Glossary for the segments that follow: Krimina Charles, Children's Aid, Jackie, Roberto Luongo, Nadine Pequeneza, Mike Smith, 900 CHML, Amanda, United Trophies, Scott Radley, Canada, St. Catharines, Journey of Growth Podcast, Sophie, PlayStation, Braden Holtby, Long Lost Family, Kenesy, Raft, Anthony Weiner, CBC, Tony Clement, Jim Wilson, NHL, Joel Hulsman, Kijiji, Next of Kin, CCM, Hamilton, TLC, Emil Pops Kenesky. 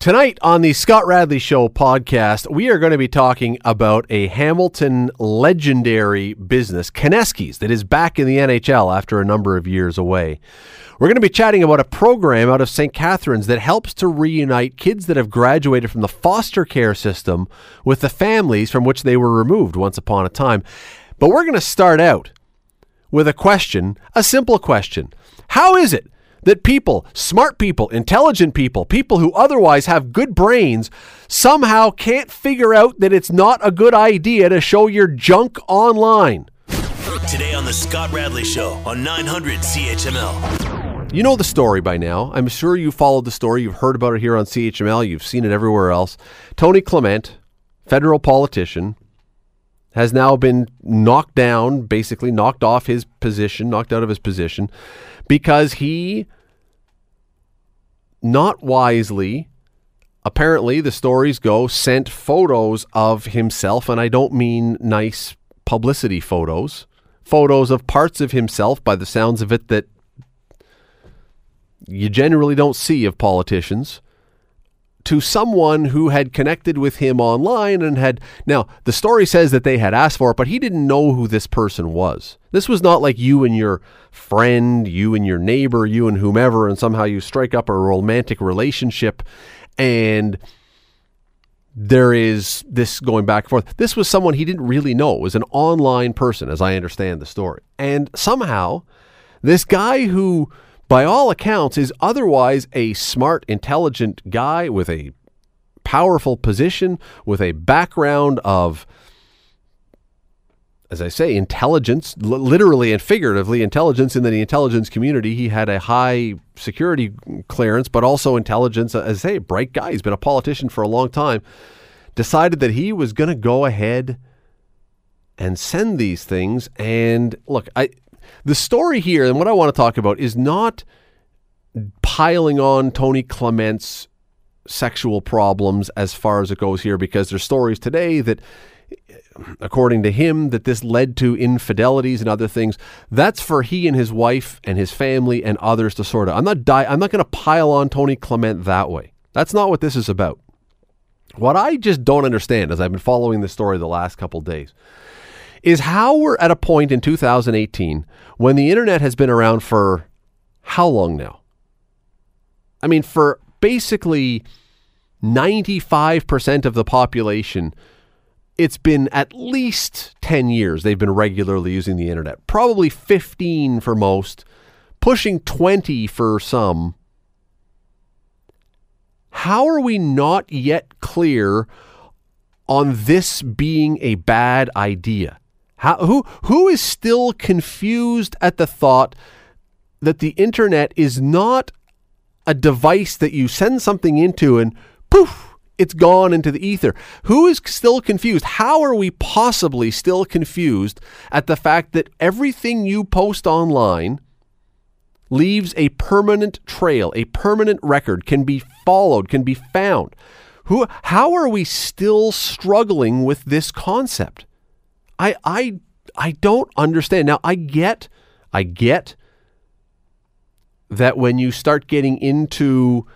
Tonight on the Scott Radley Show podcast, we are going to be talking about a Hamilton legendary business, Kenesky's, that is back in the NHL after a number of years away. We're going to be chatting about a program out of St. Catharines that helps to reunite kids that have graduated from the foster care system with the families from which they were removed once upon a time. But we're going to start out with a question, a simple question. How is it that people, smart people, intelligent people, people who otherwise have good brains, somehow can't figure out that it's not a good idea to show your junk online? Today on the Scott Radley Show on 900 CHML. You know the story by now. I'm sure you followed the story. You've heard about it here on CHML. You've seen it everywhere else. Tony Clement, federal politician, has now been knocked down, basically knocked off his position, knocked out of his position, because he, not wisely, apparently the stories go, sent photos of himself, and I don't mean nice publicity photos, photos of parts of himself, by the sounds of it, that you generally don't see of politicians, to someone who had connected with him online and had, now the story says that they had asked for it, but he didn't know who this person was. This was not like you and your friend, you and your neighbor, you and whomever, and somehow you strike up a romantic relationship and there is this going back and forth. This was someone he didn't really know. It was an online person, as I understand the story. And somehow this guy who, by all accounts, is otherwise a smart, intelligent guy with a powerful position, with a background of, as I say, intelligence, literally and figuratively intelligence in the intelligence community. He had a high security clearance, but also intelligence. As I say, bright guy. He's been a politician for a long time. Decided that he was going to go ahead and send these things. And look, the story here, and what I want to talk about, is not piling on Tony Clement's sexual problems as far as it goes here, because there's stories today that, according to him, that this led to infidelities and other things. That's for he and his wife and his family and others to sort out. I'm not going to pile on Tony Clement that way. That's not what this is about. What I just don't understand, as I've been following this story the last couple days, is how we're at a point in 2018 when the internet has been around for how long now? I mean, for basically 95% of the population, it's been at least 10 years they've been regularly using the internet, probably 15 for most, pushing 20 for some. How are we not yet clear on this being a bad idea? Who is still confused at the thought that the internet is not a device that you send something into and poof, it's gone into the ether? Who is still confused? How are we possibly still confused at the fact that everything you post online leaves a permanent trail, a permanent record, can be followed, can be found? How are we still struggling with this concept? I don't understand. Now, I get that when you start getting into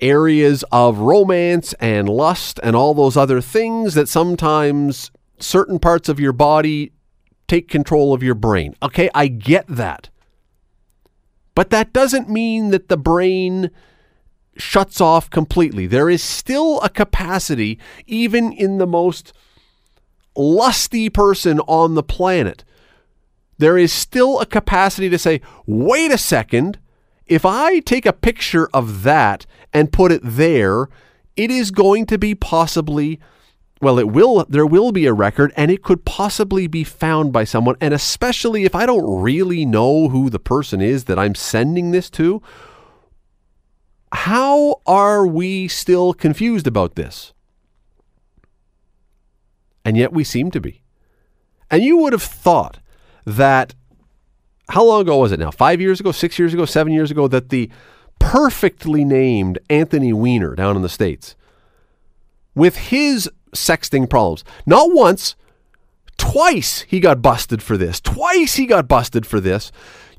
areas of romance and lust and all those other things, that sometimes certain parts of your body take control of your brain. Okay, I get that. But that doesn't mean that the brain shuts off completely. There is still a capacity, even in the most lusty person on the planet, there is still a capacity to say, wait a second, if I take a picture of that and put it there, it is going to be possibly, well, there will be a record, and it could possibly be found by someone. And especially if I don't really know who the person is that I'm sending this to, how are we still confused about this? And yet we seem to be. And you would have thought that, how long ago was it now? 5 years ago, 6 years ago, 7 years ago, that the perfectly named Anthony Weiner down in the States, with his sexting problems, not once, twice he got busted for this.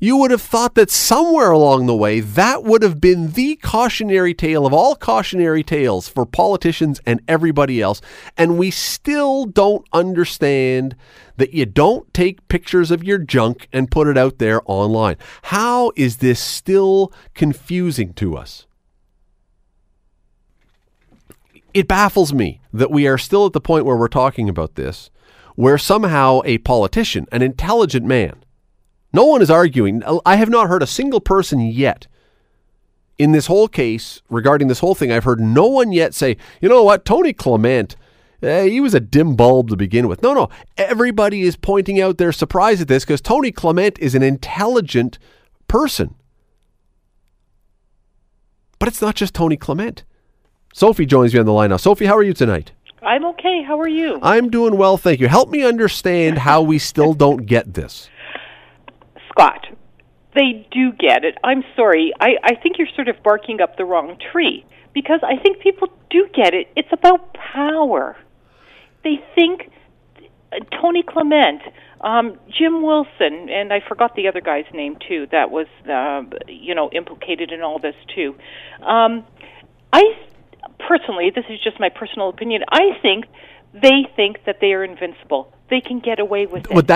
you would have thought that somewhere along the way, that would have been the cautionary tale of all cautionary tales for politicians and everybody else. And we still don't understand that you don't take pictures of your junk and put it out there online. How is this still confusing to us? It baffles me that we are still at the point where we're talking about this, where somehow a politician, an intelligent man, no one is arguing. I have not heard a single person yet in this whole case regarding this whole thing. I've heard no one yet say, you know what, Tony Clement, he was a dim bulb to begin with. No. Everybody is pointing out their surprise at this because Tony Clement is an intelligent person. But it's not just Tony Clement. Sophie joins me on the line now. Sophie, how are you tonight? I'm okay. How are you? I'm doing well, thank you. Help me understand how we still don't get this. Scott, they do get it. I'm sorry. I think you're sort of barking up the wrong tree because I think people do get it. It's about power. They think Tony Clement, Jim Wilson, and I forgot the other guy's name too that was implicated in all this too. Personally, this is just my personal opinion, I think they think that they are invincible. They can get away with it. But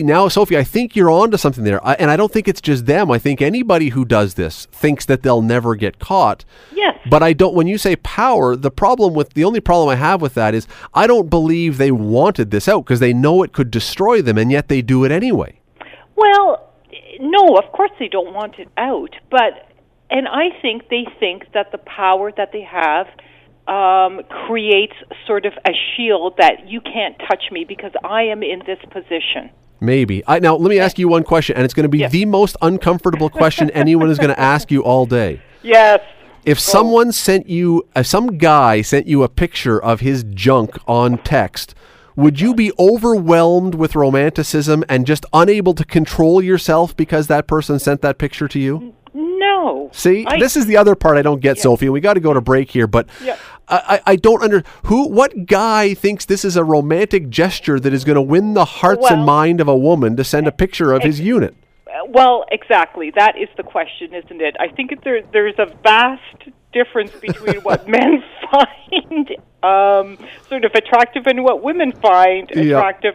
now, Sophie, I think you're on to something there. And I don't think it's just them. I think anybody who does this thinks that they'll never get caught. Yes. But I don't, when you say power, the only problem I have with that is I don't believe they wanted this out because they know it could destroy them, and yet they do it anyway. Well, no, of course they don't want it out, but... And I think they think that the power that they have creates sort of a shield that you can't touch me because I am in this position. Maybe. Now, let me ask you one question, and it's going to be the most uncomfortable question anyone is going to ask you all day. Yes. If some guy sent you a picture of his junk on text, would you be overwhelmed with romanticism and just unable to control yourself because that person sent that picture to you? No. See, this is the other part I don't get, Sophie. We got to go to break here, but I don't what guy thinks this is a romantic gesture that is going to win the hearts and mind of a woman to send a picture of his unit? Well, exactly. That is the question, isn't it? I think there's a vast difference between what men find sort of attractive and what women find attractive.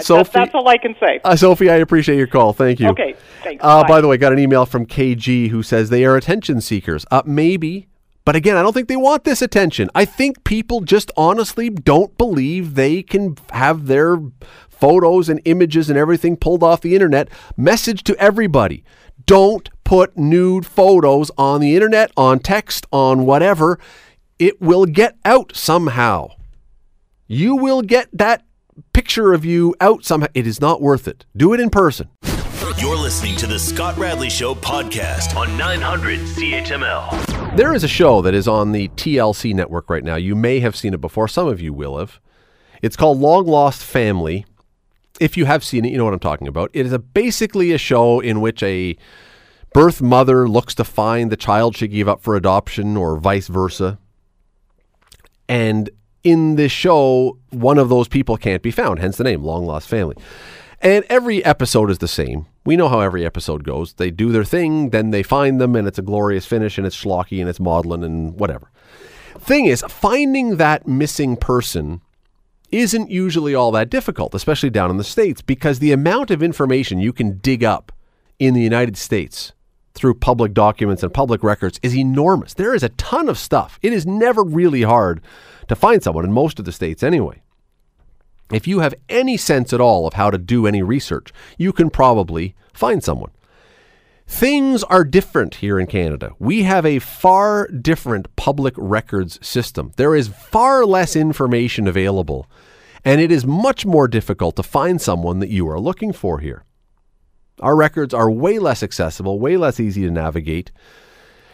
Sophie, that's all I can say. Sophie, I appreciate your call. Thank you. Okay, thanks. By the way, got an email from KG who says they are attention seekers. Maybe. But again, I don't think they want this attention. I think people just honestly don't believe they can have their photos and images and everything pulled off the internet. Message to everybody. Don't put nude photos on the internet, on text, on whatever. It will get out somehow. You will get that picture of you out somehow. It is not worth it. Do it in person. You're listening to the Scott Radley Show podcast on 900 CHML. There is a show that is on the TLC network right now. You may have seen it before. Some of you will have. It's called Long Lost Family. If you have seen it, you know what I'm talking about. It is basically a show in which a birth mother looks to find the child she gave up for adoption or vice versa. And in this show, one of those people can't be found, hence the name, Long Lost Family. And every episode is the same. We know how every episode goes. They do their thing, then they find them, and it's a glorious finish, and it's schlocky, and it's maudlin, and whatever. Thing is, finding that missing person isn't usually all that difficult, especially down in the States, because the amount of information you can dig up in the United States through public documents and public records is enormous. There is a ton of stuff. It is never really hard to find someone in most of the states anyway. If you have any sense at all of how to do any research, you can probably find someone. Things are different here in Canada. We have a far different public records system. There is far less information available, and it is much more difficult to find someone that you are looking for here. Our records are way less accessible, way less easy to navigate.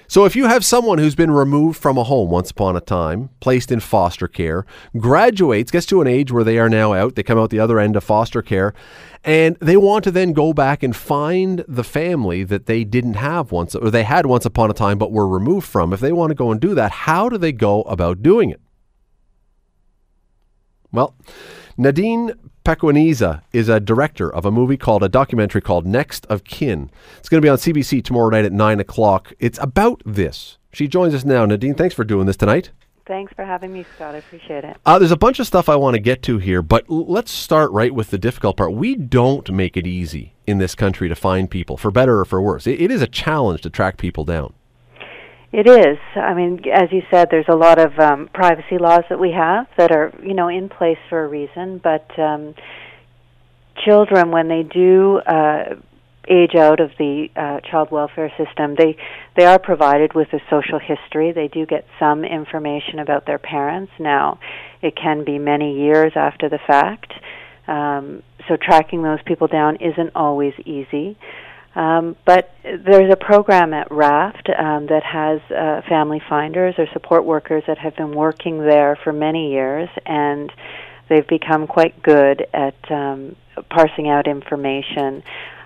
So if you have someone who's been removed from a home once upon a time, placed in foster care, graduates, gets to an age where they are now out, they come out the other end of foster care, and they want to then go back and find the family that they didn't have once, or they had once upon a time but were removed from. If they want to go and do that, how do they go about doing it? Well, Nadine Pequeneza is a director of a movie called, a documentary called Next of Kin. It's going to be on CBC tomorrow night at 9 o'clock. It's about this. She joins us now. Nadine, thanks for doing this tonight. Thanks for having me, Scott. I appreciate it. There's a bunch of stuff I want to get to here, but let's start right with the difficult part. We don't make it easy in this country to find people, for better or for worse. It is a challenge to track people down. It is. I mean, as you said, there's a lot of privacy laws that we have that are, you know, in place for a reason. But children, when they do age out of the child welfare system, they are provided with a social history. They do get some information about their parents. Now, it can be many years after the fact. So tracking those people down isn't always easy. But there's a program at Raft that has family finders or support workers that have been working there for many years, and they've become quite good at parsing out information.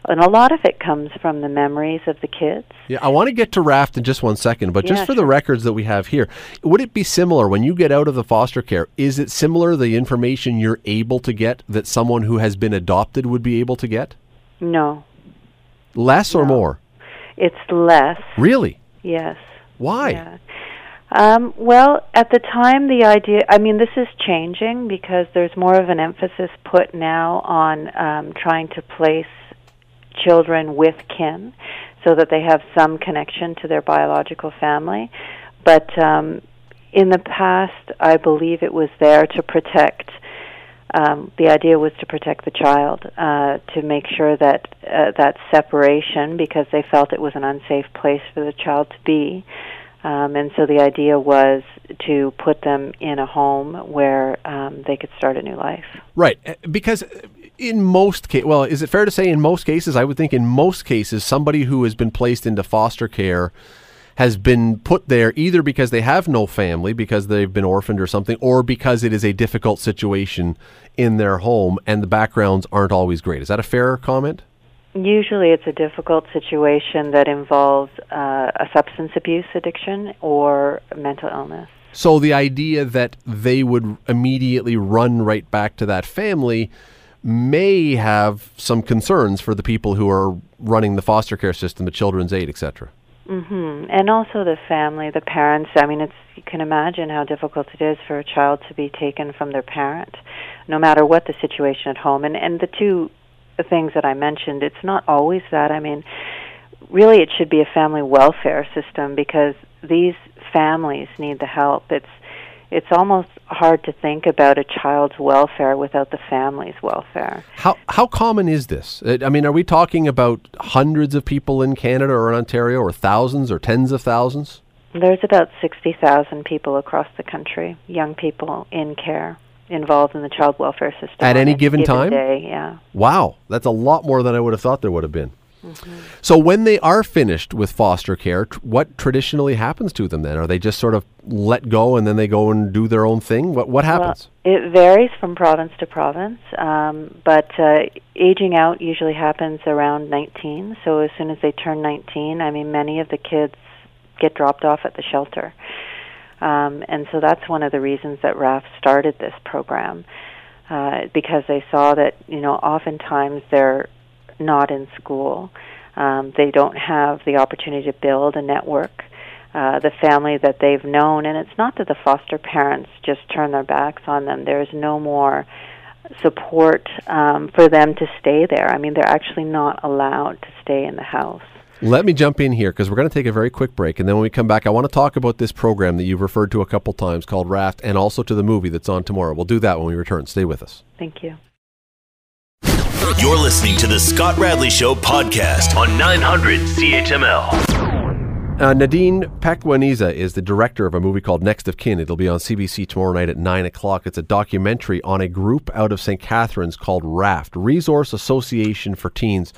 And a lot of it comes from the memories of the kids. Yeah, I want to get to Raft in just one second, but just for the records that we have here, would it be similar when you get out of the foster care? Is it similar, the information you're able to get, that someone who has been adopted would be able to get? No. Less or more? It's less. Really? Yes. Why? Yeah. Well, at the time, the idea, I mean, this is changing because there's more of an emphasis put now on trying to place children with kin so that they have some connection to their biological family. But in the past, I believe it was there to protect. The idea was to protect the child, to make sure that that separation, because they felt it was an unsafe place for the child to be. And so the idea was to put them in a home where they could start a new life. Right, because in most cases, well, is it fair to say in most cases? I would think in most cases somebody who has been placed into foster care has been put there either because they have no family, because they've been orphaned or something, or because it is a difficult situation in their home and the backgrounds aren't always great. Is that a fair comment? Usually it's a difficult situation that involves a substance abuse addiction or mental illness. So the idea that they would immediately run right back to that family may have some concerns for the people who are running the foster care system, the Children's Aid, etc. Mm-hmm. And also the family, the parents. I mean, you can imagine how difficult it is for a child to be taken from their parent, no matter what the situation at home. And the two things that I mentioned, it's not always that. I mean, really it should be a family welfare system because these families need the help. It's almost hard to think about a child's welfare without the family's welfare. How common is this? I mean, are we talking about hundreds of people in Canada or in Ontario, or thousands or tens of thousands? There's about 60,000 people across the country, young people in care, involved in the child welfare system. At any given time? Day, yeah. Wow, that's a lot more than I would have thought there would have been. Mm-hmm. So when they are finished with foster care, what traditionally happens to them then? Are they just sort of let go and then they go and do their own thing? What happens? Well, it varies from province to province, but aging out usually happens around 19. So as soon as they turn 19, I mean, many of the kids get dropped off at the shelter. And so that's one of the reasons that Raft started this program, because they saw that, you know, oftentimes they're not in school. They don't have the opportunity to build a network. The family that they've known, and it's not that the foster parents just turn their backs on them. There's no more support for them to stay there. I mean, they're actually not allowed to stay in the house. Let me jump in here because we're going to take a very quick break, and then when we come back, I want to talk about this program that you've referred to a couple times called Raft, and also to the movie that's on tomorrow. We'll do that when we return. Stay with us. Thank you. You're listening to the Scott Radley Show podcast on 900 CHML. Nadine Pequeneza is the director of a movie called Next of Kin. It'll be on CBC tomorrow night at 9 o'clock. It's a documentary on a group out of St. Catharines called Raft, Resource Association for Teens.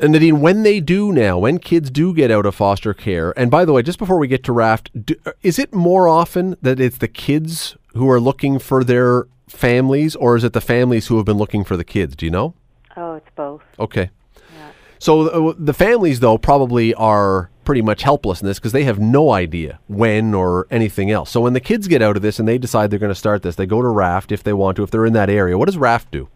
And Nadine, when they do now, when kids do get out of foster care, and by the way, just before we get to Raft, is it more often that it's the kids who are looking for their families, or is it the families who have been looking for the kids? Do you know? Oh, it's both. Okay. Yeah. So the families, though, probably are pretty much helpless in this because they have no idea when or anything else. So when the kids get out of this and they decide they're going to start this, they go to Raft if they want to, if they're in that area. What does Raft do?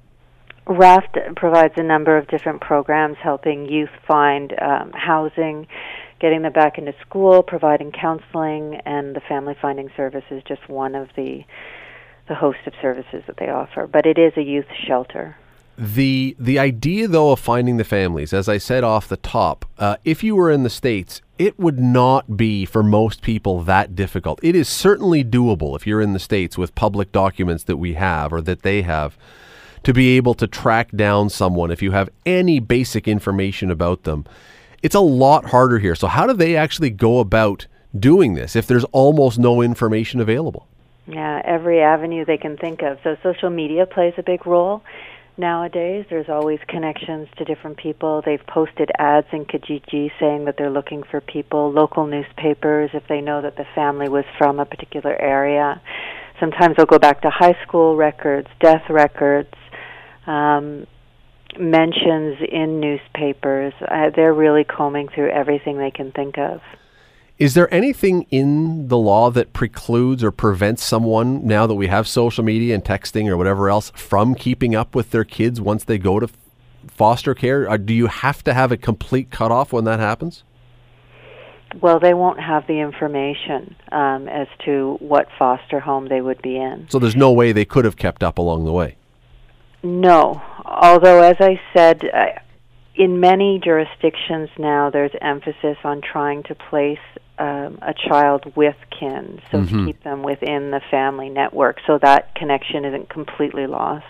Raft provides a number of different programs helping youth find housing, getting them back into school, providing counseling, and the Family Finding Service is just one of the host of services that they offer. But it is a youth shelter. The idea, though, of finding the families, as I said off the top, if you were in the States, it would not be for most people that difficult. It is certainly doable if you're in the States with public documents that we have or that they have to be able to track down someone if you have any basic information about them. It's a lot harder here. So how do they actually go about doing this if there's almost no information available? Yeah, every avenue they can think of. So social media plays a big role. Nowadays, there's always connections to different people. They've posted ads in Kijiji saying that they're looking for people, local newspapers, if they know that the family was from a particular area. Sometimes they'll go back to high school records, death records, mentions in newspapers. They're really combing through everything they can think of. Is there anything in the law that precludes or prevents someone, now that we have social media and texting or whatever else, from keeping up with their kids once they go to foster care? Or do you have to have a complete cutoff when that happens? Well, they won't have the information as to what foster home they would be in. So there's no way they could have kept up along the way? No. Although, as I said, in many jurisdictions now, there's emphasis on trying to place a child with kin, so to keep them within the family network so that connection isn't completely lost.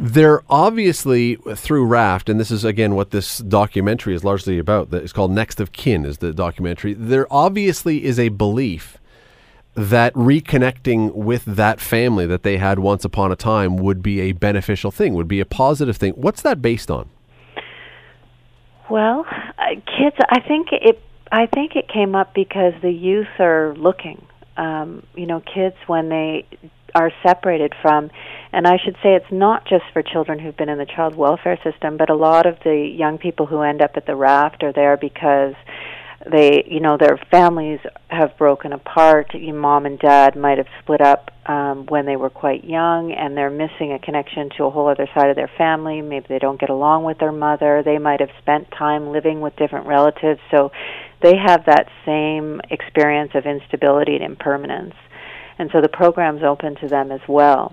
They're obviously, through Raft, and this is, again, what this documentary is largely about. It's called Next of Kin is the documentary. There obviously is a belief that reconnecting with that family that they had once upon a time would be a beneficial thing, would be a positive thing. What's that based on? Well, kids, I think it came up because the youth are looking. You know, kids when they are separated from, and I should say it's not just for children who've been in the child welfare system, but a lot of the young people who end up at the Raft are there because they, you know, their families have broken apart. Your mom and dad might have split up when they were quite young, and they're missing a connection to a whole other side of their family. Maybe they don't get along with their mother. They might have spent time living with different relatives, so they have that same experience of instability and impermanence. And so the program's open to them as well.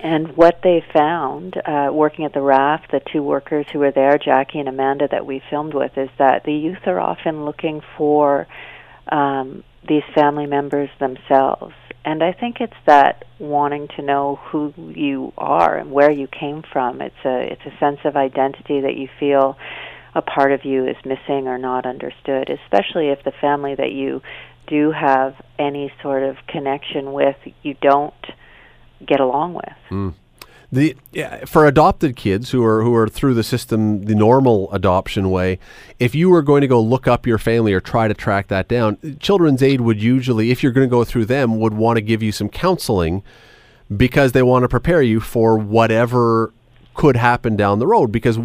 And what they found working at the Raft, the two workers who were there, Jackie and Amanda, that we filmed with, is that the youth are often looking for these family members themselves. And I think it's that wanting to know who you are and where you came from. It's a sense of identity that you feel a part of you is missing or not understood, especially if the family that you do have any sort of connection with, you don't get along with. For adopted kids who are through the system the normal adoption way, if you were going to go look up your family or try to track that down, Children's Aid would usually, if you're going to go through them, would want to give you some counseling because they want to prepare you for whatever could happen down the road, because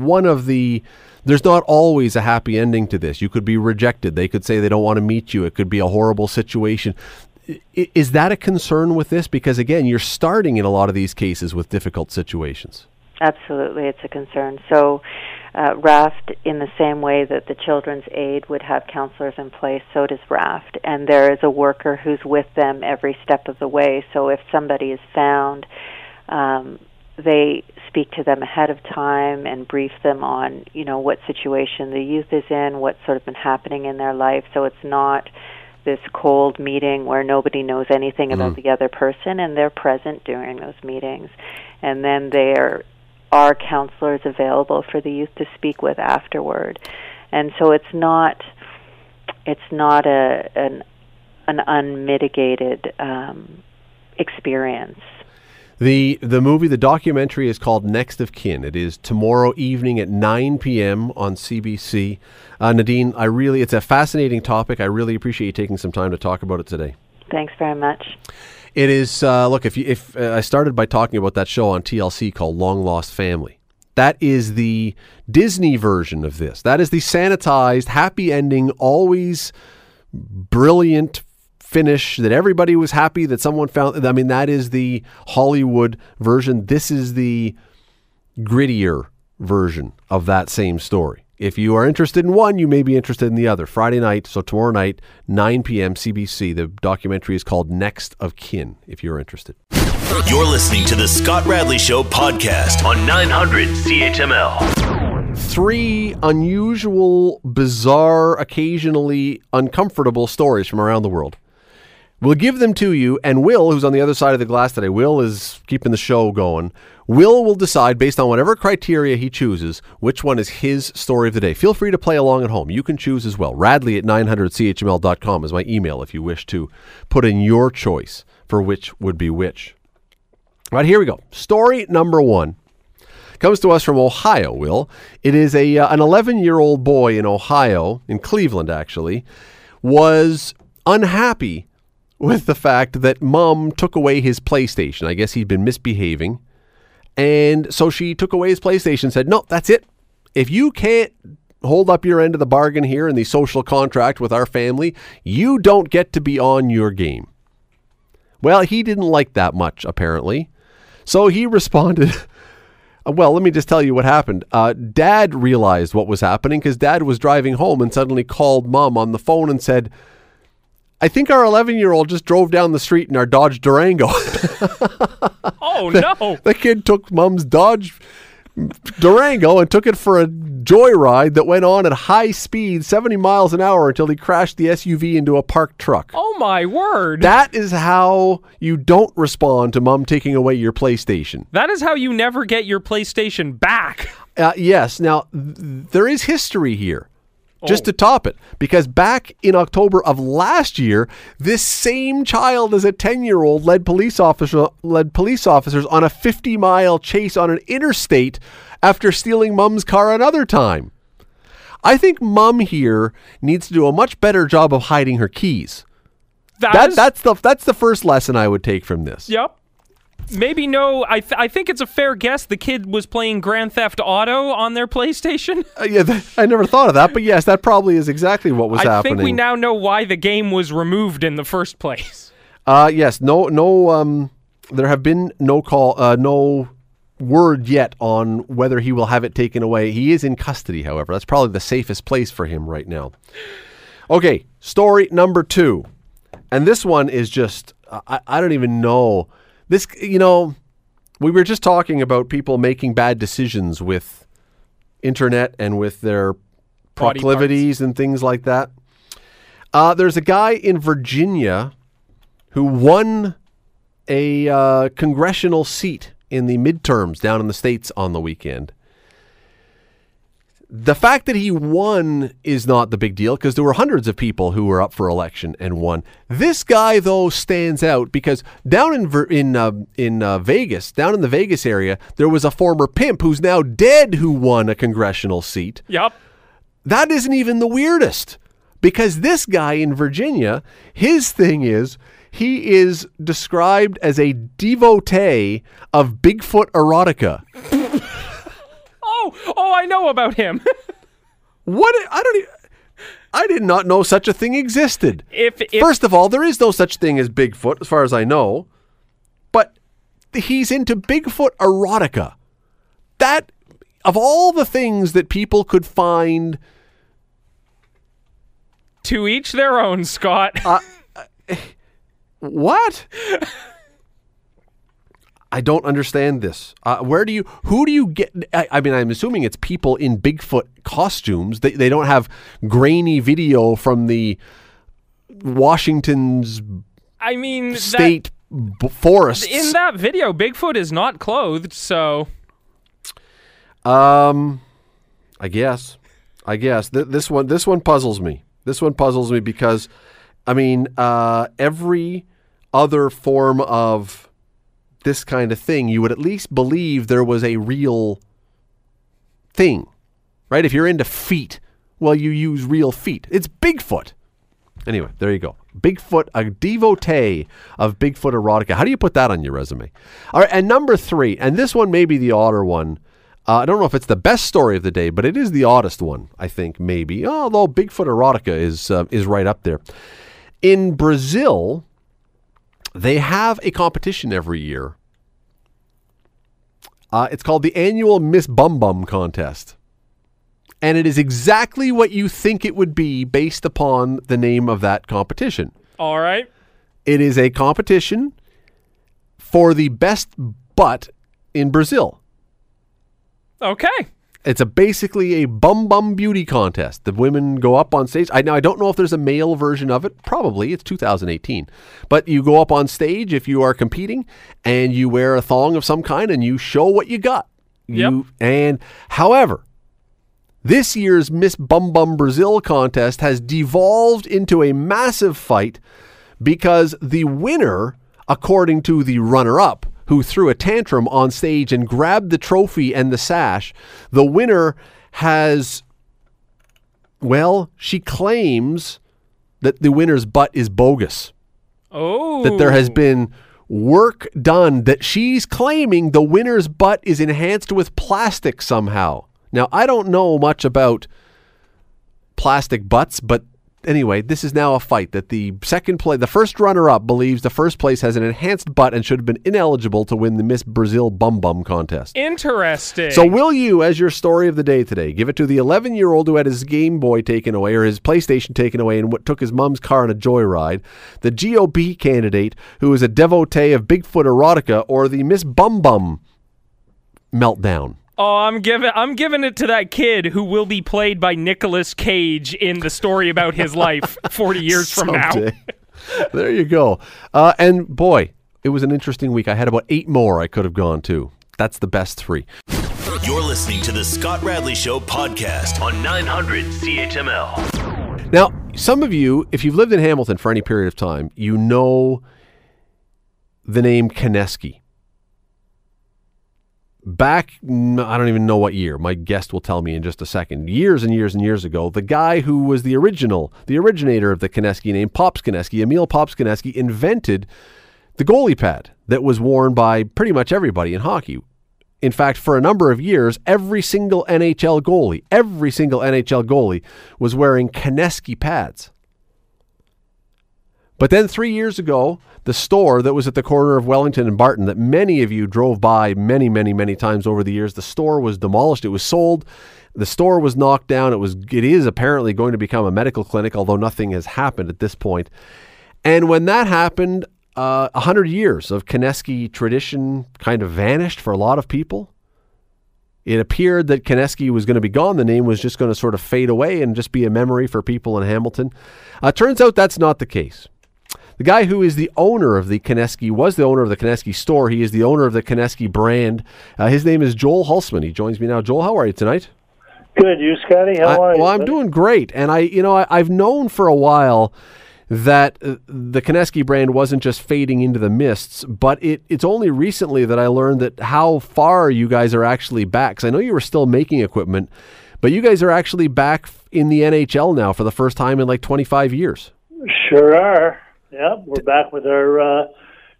there's not always a happy ending to this. You could be rejected. They could say they don't want to meet you. It could be a horrible situation. Is that a concern with this? Because, again, you're starting in a lot of these cases with difficult situations. Absolutely, it's a concern. So Raft, in the same way that the Children's Aid would have counselors in place, so does Raft. And there is a worker who's with them every step of the way. So if somebody is found, they speak to them ahead of time and brief them on, you know, what situation the youth is in, what's sort of been happening in their life. So it's not this cold meeting where nobody knows anything about the other person, and they're present during those meetings. And then there are counselors available for the youth to speak with afterward. And so it's not an unmitigated experience. The movie, the documentary, is called Next of Kin. It is tomorrow evening at 9 p.m. on CBC. Nadine, it's a fascinating topic. I really appreciate you taking some time to talk about it today. Thanks very much. It is, look, I started by talking about that show on TLC called Long Lost Family. That is the Disney version of this. That is the sanitized, happy ending, always brilliant finish that everybody was happy that someone found. I mean, that is the Hollywood version. This is the grittier version of that same story. If you are interested in one, you may be interested in the other. Friday night, so tomorrow night, 9 p.m. CBC. The documentary is called Next of Kin, if you're interested. You're listening to the Scott Radley Show podcast on 900 CHML. Three unusual, bizarre, occasionally uncomfortable stories from around the world. We'll give them to you, and Will, who's on the other side of the glass today, Will is keeping the show going. Will decide, based on whatever criteria he chooses, which one is his story of the day. Feel free to play along at home. You can choose as well. Radley at 900CHML.com is my email if you wish to put in your choice for which would be which. All right, here we go. Story number one comes to us from Ohio, Will. It is an 11-year-old boy in Ohio, in Cleveland actually, was unhappy with the fact that mom took away his PlayStation. I guess he'd been misbehaving. And so she took away his PlayStation and said, no, that's it. If you can't hold up your end of the bargain here in the social contract with our family, you don't get to be on your game. Well, he didn't like that much, apparently. So he responded, well, let me just tell you what happened. Dad realized what was happening because Dad was driving home and suddenly called mom on the phone and said, I think our 11-year-old just drove down the street in our Dodge Durango. Oh, no. The kid took mom's Dodge Durango and took it for a joyride that went on at high speed, 70 miles an hour, until he crashed the SUV into a parked truck. Oh, my word. That is how you don't respond to mom taking away your PlayStation. That is how you never get your PlayStation back. Yes. Now, there is history here. Just to top it, because back in October of last year, this same child as a 10-year-old led police officers on a 50-mile chase on an interstate after stealing mom's car another time. I think mom here needs to do a much better job of hiding her keys. That's the first lesson I would take from this. Yep. Maybe no. I think it's a fair guess. The kid was playing Grand Theft Auto on their PlayStation. I never thought of that, but yes, that probably is exactly what was happening. I think we now know why the game was removed in the first place. Yes. No. There have been no call. No word yet on whether he will have it taken away. He is in custody, however. That's probably the safest place for him right now. Okay. Story number two, and this one is just I don't even know. This, we were just talking about people making bad decisions with internet and with their proclivities and things like that. There's a guy in Virginia who won a congressional seat in the midterms down in the States on the weekend. The fact that he won is not the big deal because there were hundreds of people who were up for election and won. This guy, though, stands out because down in Vegas, down in the Vegas area, there was a former pimp who's now dead who won a congressional seat. Yep. That isn't even the weirdest because this guy in Virginia, his thing is he is described as a devotee of Bigfoot erotica. Oh, I know about him. What? I did not know such a thing existed. First of all, there is no such thing as Bigfoot, as far as I know. But he's into Bigfoot erotica. That, of all the things that people could find... To each their own, Scott. What? I don't understand this. Who do you get? I mean, I'm assuming it's people in Bigfoot costumes. They don't have grainy video from the Washington's state forests. In that video, Bigfoot is not clothed, so. I guess this one puzzles me. This one puzzles me because, every other form of this kind of thing, you would at least believe there was a real thing, right? If you're into feet, well, you use real feet. It's Bigfoot. Anyway, there you go. Bigfoot, a devotee of Bigfoot erotica. How do you put that on your resume? All right, and number three, and this one may be the odder one, I don't know if it's the best story of the day, but it is the oddest one, I think, maybe. Although Bigfoot erotica is right up there. In Brazil, they have a competition every year. It's called the annual Miss Bum Bum contest. And it is exactly what you think it would be based upon the name of that competition. All right. It is a competition for the best butt in Brazil. Okay. It's basically a bum bum beauty contest. The women go up on stage. I don't know if there's a male version of it. Probably. It's 2018. But you go up on stage if you are competing and you wear a thong of some kind and you show what you got. However, this year's Miss Bum Bum Brazil contest has devolved into a massive fight because the winner, according to the runner-up, who threw a tantrum on stage and grabbed the trophy and the sash, the winner has, well, she claims that the winner's butt is bogus. Oh. That there has been work done, that she's claiming the winner's butt is enhanced with plastic somehow. Now, I don't know much about plastic butts, but anyway, this is now a fight that the first runner-up believes the first place has an enhanced butt and should have been ineligible to win the Miss Brazil Bum Bum contest. Interesting. So will you, as your story of the day today, give it to the 11-year-old who had his Game Boy taken away or his PlayStation taken away and took his mom's car on a joyride, the GOP candidate who is a devotee of Bigfoot erotica, or the Miss Bum Bum meltdown? Oh, I'm giving it to that kid who will be played by Nicolas Cage in the story about his life 40 years from now. There you go. And boy, it was an interesting week. I had about 8 more I could have gone to. That's the best 3. You're listening to the Scott Radley Show podcast on 900 CHML. Now, some of you, if you've lived in Hamilton for any period of time, you know the name Kenesky. Back, I don't even know what year. My guest will tell me in just a second. Years and years and years ago, the guy who was the originator of the Kenesky name, Pops Kenesky, Emil Pops Kenesky, invented the goalie pad that was worn by pretty much everybody in hockey. In fact, for a number of years, every single NHL goalie was wearing Kenesky pads. But then 3 years ago, the store that was at the corner of Wellington and Barton that many of you drove by many, many, many times over the years, the store was demolished. It was sold. The store was knocked down. It is apparently going to become a medical clinic, although nothing has happened at this point. And when that happened, 100 years of Kenesky tradition kind of vanished for a lot of people. It appeared that Kenesky was going to be gone. The name was just going to sort of fade away and just be a memory for people in Hamilton. Turns out that's not the case. The guy who is the owner of the Kenesky was the owner of the Kenesky store. He is the owner of the Kenesky brand. His name is Joel Hulsman. He joins me now. Joel, how are you tonight? Good. You, Scotty? How are you? Well, I'm doing great. And I've known for a while that the Kenesky brand wasn't just fading into the mists, but it's only recently that I learned that how far you guys are actually back. Because I know you were still making equipment, but you guys are actually back in the NHL now for the first time in like 25 years. Sure are. Yeah, we're back with our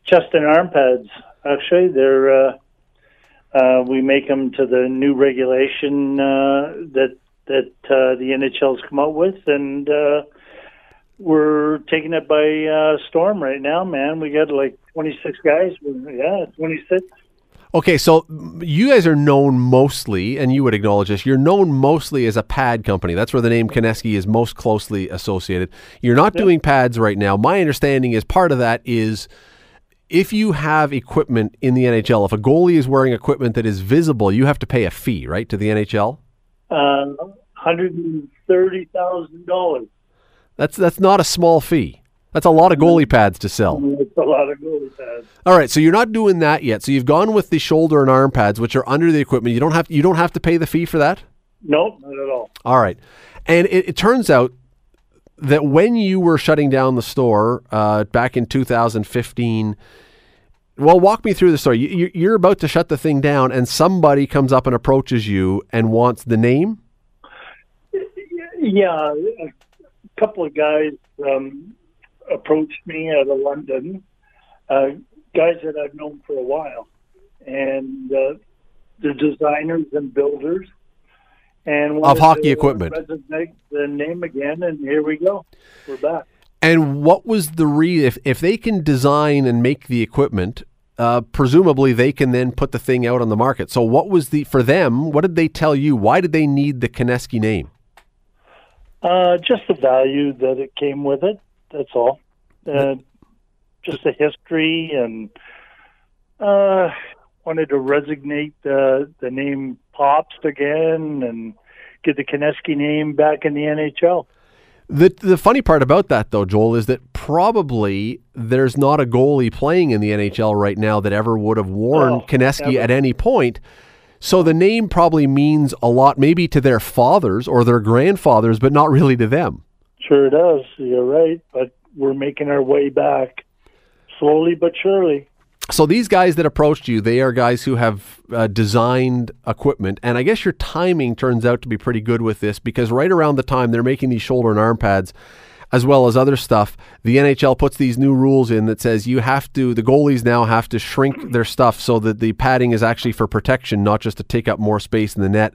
chest and arm pads. Actually, they're we make them to the new regulation that the NHL's come out with, and we're taking it by storm right now, man. We got like 26 guys. Yeah, 26. Okay, so you guys are known mostly, and you would acknowledge this, you're known mostly as a pad company. That's where the name Kenesky is most closely associated. You're not doing pads right now. My understanding is part of that is if you have equipment in the NHL, if a goalie is wearing equipment that is visible, you have to pay a fee, right, to the NHL? $130,000. That's not a small fee. That's a lot of goalie pads to sell. It's a lot of goalie pads. All right, so you're not doing that yet. So you've gone with the shoulder and arm pads, which are under the equipment. You don't have to pay the fee for that? No, nope, not at all. All right. And it turns out that when you were shutting down the store back in 2015, well, walk me through the story. You're about to shut the thing down, and somebody comes up and approaches you and wants the name? Yeah, a couple of guys approached me out of London, guys that I've known for a while, and They're designers and builders. And of hockey equipment. The name again, and here we go. We're back. And what was the reason? If they can design and make the equipment, presumably they can then put the thing out on the market. So what was for them, what did they tell you? Why did they need the Kenesky name? Just the value that it came with it. That's all. Just the history, and wanted to resonate the name Pops again and get the Kenesky name back in the NHL. The funny part about that, though, Joel, is that probably there's not a goalie playing in the NHL right now that ever would have worn Kenesky at any point. So the name probably means a lot, maybe to their fathers or their grandfathers, but not really to them. Sure does. You're right. But we're making our way back slowly but surely. So these guys that approached you, they are guys who have designed equipment. And I guess your timing turns out to be pretty good with this, because right around the time they're making these shoulder and arm pads, as well as other stuff, the NHL puts these new rules in that says the goalies now have to shrink their stuff so that the padding is actually for protection, not just to take up more space in the net.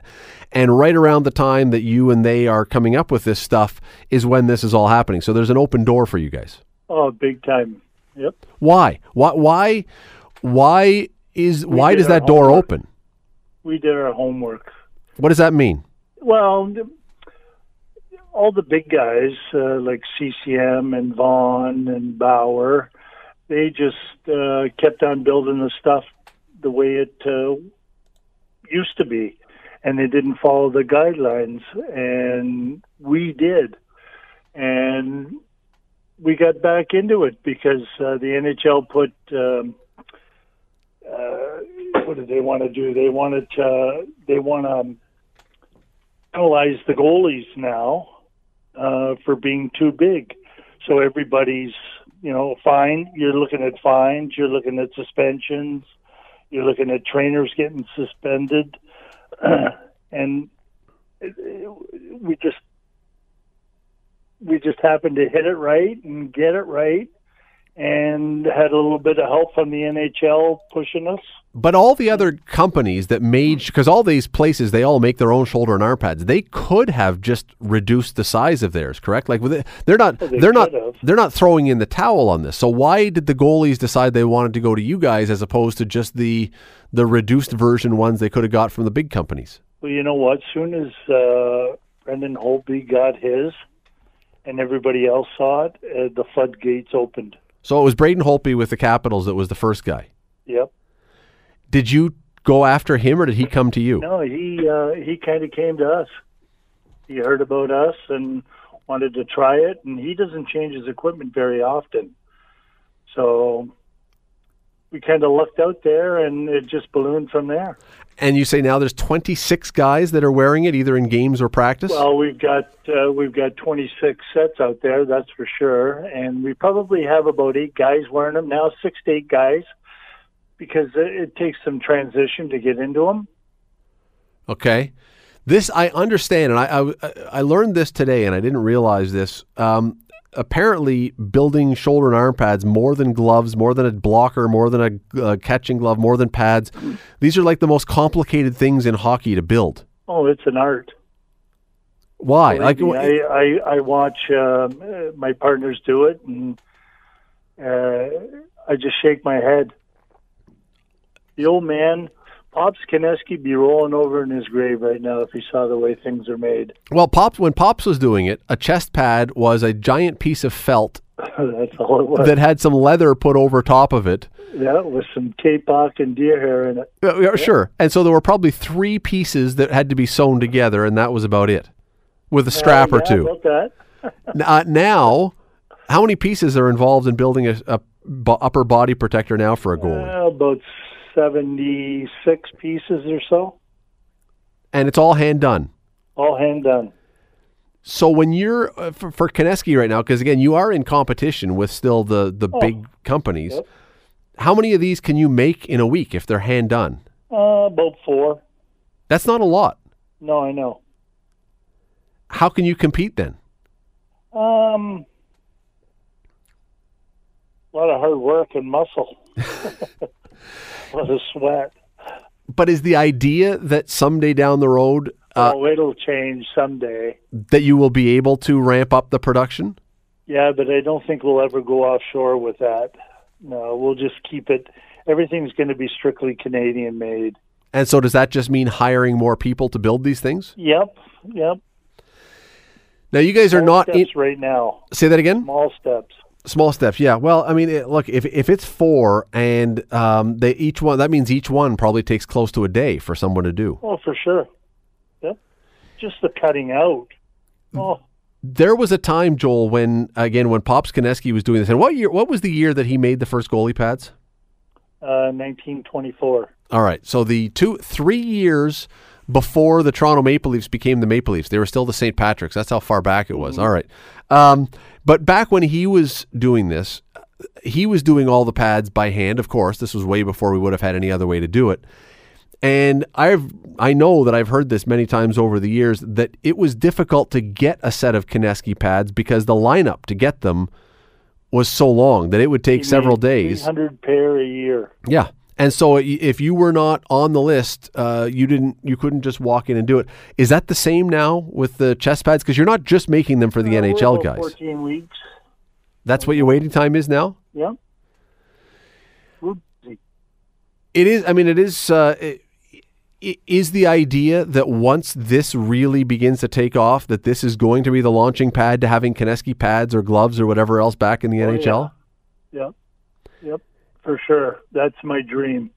And right around the time that you and they are coming up with this stuff is when this is all happening. So there's an open door for you guys. Oh, big time. Yep. Why does that door open? We did our homework. What does that mean? Well, all the big guys like CCM and Vaughn and Bauer, they just kept on building the stuff the way it used to be, and they didn't follow the guidelines, and we did. And we got back into it because the NHL put what did they want to do? They wanted to penalize the goalies now for being too big. So everybody's fine. You're looking at fines. You're looking at suspensions. You're looking at trainers getting suspended, and we just happened to hit it right and get it right, and had a little bit of help from the NHL pushing us. But all the other companies that made, because all these places, they all make their own shoulder and arm pads. They could have just reduced the size of theirs, correct? Like they're not throwing in the towel on this. So why did the goalies decide they wanted to go to you guys as opposed to just the reduced version ones they could have got from the big companies? Well, you know what? Soon as Braden Holtby got his, and everybody else saw it, the floodgates opened. So it was Braden Holtby with the Capitals that was the first guy? Yep. Did you go after him, or did he come to you? No, he kind of came to us. He heard about us and wanted to try it, and he doesn't change his equipment very often. So we kind of lucked out there, and it just ballooned from there. And you say now there's 26 guys that are wearing it, either in games or practice? Well, we've got 26 sets out there, that's for sure. And we probably have about 8 guys wearing them now, 6 to 8 guys, because it takes some transition to get into them. Okay. This I understand, and I learned this today, and I didn't realize this. Apparently building shoulder and arm pads, more than gloves, more than a blocker, more than a catching glove, more than pads. These are like the most complicated things in hockey to build. Oh, it's an art. Why? I watch my partners do it, and I just shake my head. The old man, Pops Kenesky, be rolling over in his grave right now if he saw the way things are made. Well, when Pops was doing it, a chest pad was a giant piece of felt. That's all it was. That had some leather put over top of it. Yeah, with some kapok and deer hair in it. Sure. And so there were probably 3 pieces that had to be sewn together, and that was about it, with a strap or two. About that. Now, how many pieces are involved in building a upper body protector now for a goalie? About 76 pieces or so. And it's all hand done? All hand done. So when you're, for Kenesky right now, because again, you are in competition with still the big companies, yep. How many of these can you make in a week if they're hand done? About 4. That's not a lot. No, I know. How can you compete then? A lot of hard work and muscle. What a sweat. But is the idea that someday down the road... it'll change someday. That you will be able to ramp up the production? Yeah, but I don't think we'll ever go offshore with that. No, we'll just keep it. Everything's going to be strictly Canadian made. And so does that just mean hiring more people to build these things? Yep. Now, you guys are not... Small steps right now. Say that again? Small steps, yeah. Well, I mean, look, if it's four and that means each one probably takes close to a day for someone to do. Oh, for sure. Yep. Just the cutting out. Oh. There was a time, Joel, when Pops Kenesky was doing this. And what was the year that he made the first goalie pads? 1924. All right. So the 3 years before the Toronto Maple Leafs became the Maple Leafs, they were still the St. Patrick's. That's how far back it was. Mm-hmm. All right. But back when he was doing this, he was doing all the pads by hand. Of course, this was way before we would have had any other way to do it. And I know that I've heard this many times over the years that it was difficult to get a set of Kenesky pads because the lineup to get them was so long that it would take several days. 300 pair a year. Yeah. And so if you were not on the list, you couldn't just walk in and do it. Is that the same now with the chest pads? Because you're not just making them for the NHL guys. 14 weeks. That's what your waiting time is now? Yeah. Oopsie. It is, I mean, it is, is the idea that once this really begins to take off, that this is going to be the launching pad to having Kenesky pads or gloves or whatever else back in the NHL? Yeah. Yep. For sure. That's my dream.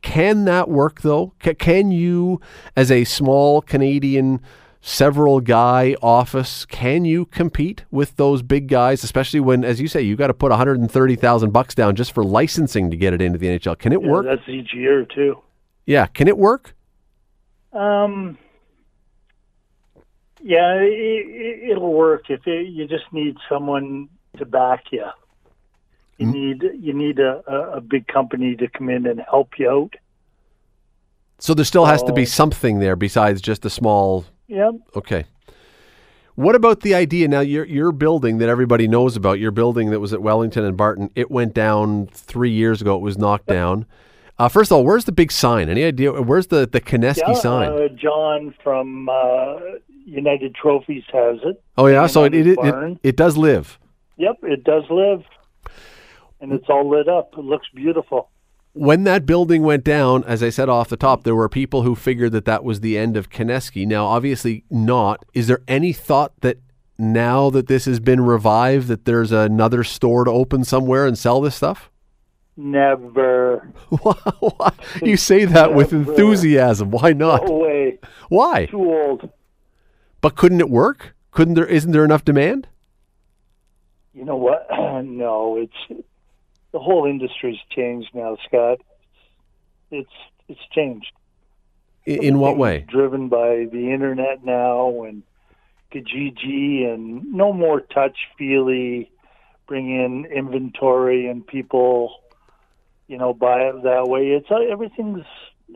Can that work, though? Can you, as a small Canadian, several-guy office, can you compete with those big guys, especially when, as you say, you got to put $130,000 down just for licensing to get it into the NHL? Can it work? That's each year, too. Yeah. Can it work? Yeah, it'll work. You just need someone to back you. You need a big company to come in and help you out. So there still has to be something there besides just a small... Yep. Okay. What about the idea? Now, your building that everybody knows about, your building that was at Wellington and Barton, it went down 3 years ago. It was knocked down. First of all, where's the big sign? Any idea? Where's the Kenesky sign? John from United Trophies has it. Oh, yeah? So it does live. Yep, it does live. And it's all lit up. It looks beautiful. When that building went down, as I said off the top, there were people who figured that was the end of Kenesky. Now, obviously not. Is there any thought that now that this has been revived, that there's another store to open somewhere and sell this stuff? Never. You say that with enthusiasm. Why not? No way. Why? Too old. But couldn't it work? Isn't there enough demand? You know what? No, the whole industry's changed now, Scott. It's changed. In what way? Driven by the internet now and Kijiji, and no more touch-feely, bring in inventory and people, buy it that way. It's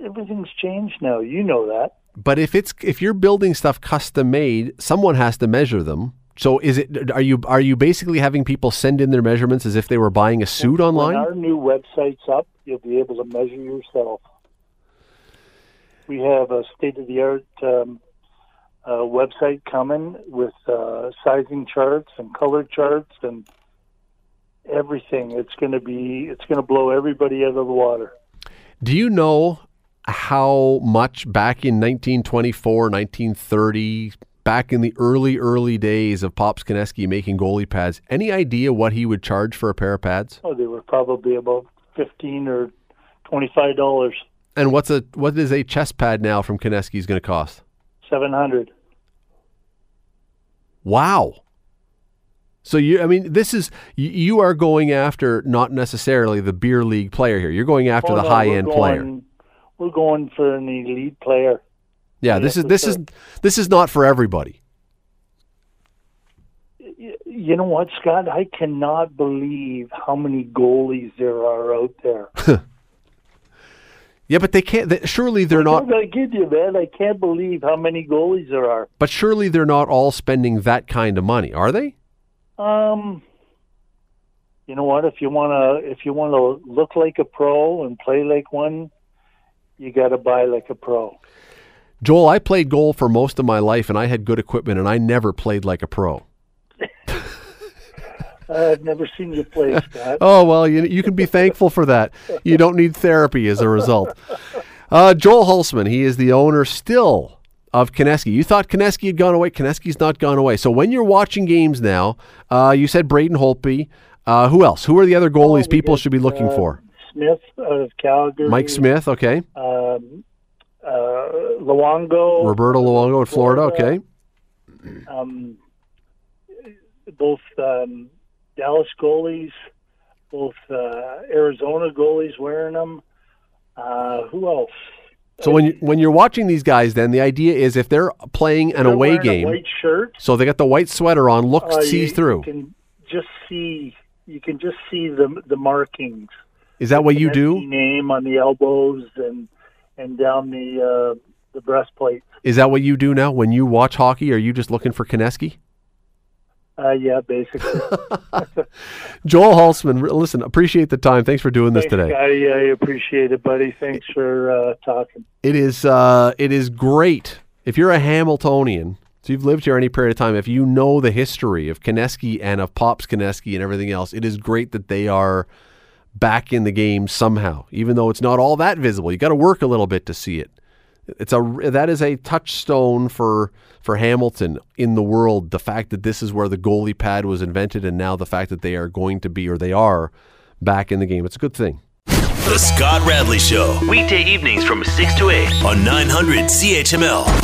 everything's changed now. You know that. But if you're building stuff custom made, someone has to measure them. So are you basically having people send in their measurements as if they were buying a suit online? When our new website's up, you'll be able to measure yourself. We have a state-of-the-art website coming with sizing charts and color charts and everything. It's going to blow everybody out of the water. Do you know how much back in 1924, 1930? Back in the early days of Pops Kenesky making goalie pads, any idea what he would charge for a pair of pads? Oh, they were probably about $15 or $25. And what is a chest pad now from Kenesky's going to cost? $700. Wow. So you are going after not necessarily the beer league player here. You're going after the high end player. We're going for an elite player. Yeah, this is not for everybody. You know what, Scott? I cannot believe how many goalies there are out there. Yeah, but they can't. Surely they're not. I'm going to give you that. I can't believe how many goalies there are. But surely they're not all spending that kind of money, are they? You know what? If you want to look like a pro and play like one, you got to buy like a pro. Joel, I played goal for most of my life, and I had good equipment, and I never played like a pro. I've never seen you play, Scott. Oh, well, you can be thankful for that. You don't need therapy as a result. Joel Hulsman, he is the owner still of Kenesky. You thought Kenesky had gone away. Kenesky's not gone away. So when you're watching games now, you said Braden Holtby. Who else? Who are the other goalies people should be looking for? Smith out of Calgary. Mike Smith, okay. Luongo. Roberto Luongo in Florida, okay. Both Dallas goalies, both Arizona goalies wearing them. Who else? So when you're watching these guys, then the idea is if they're playing an away game, a white shirt, so they got the white sweater on, sees through. You can just see the markings. Is that what you do? Name on the elbows and down the breastplate. Is that what you do now when you watch hockey? Are you just looking for Kenesky? Yeah, basically. Joel Hulsman, listen, appreciate the time. Thanks for doing this today. I appreciate it, buddy. Thanks for talking. It is great. If you're a Hamiltonian, so you've lived here any period of time, if you know the history of Kenesky and of Pops Kenesky and everything else, it is great that they are back in the game somehow, even though it's not all that visible. You got to work a little bit to see it. That is a touchstone for Hamilton in the world. The fact that this is where the goalie pad was invented, and now the fact that they are going to be, or they are, back in the game. It's a good thing. The Scott Radley Show, weekday evenings from 6 to 8 on 900 CHML.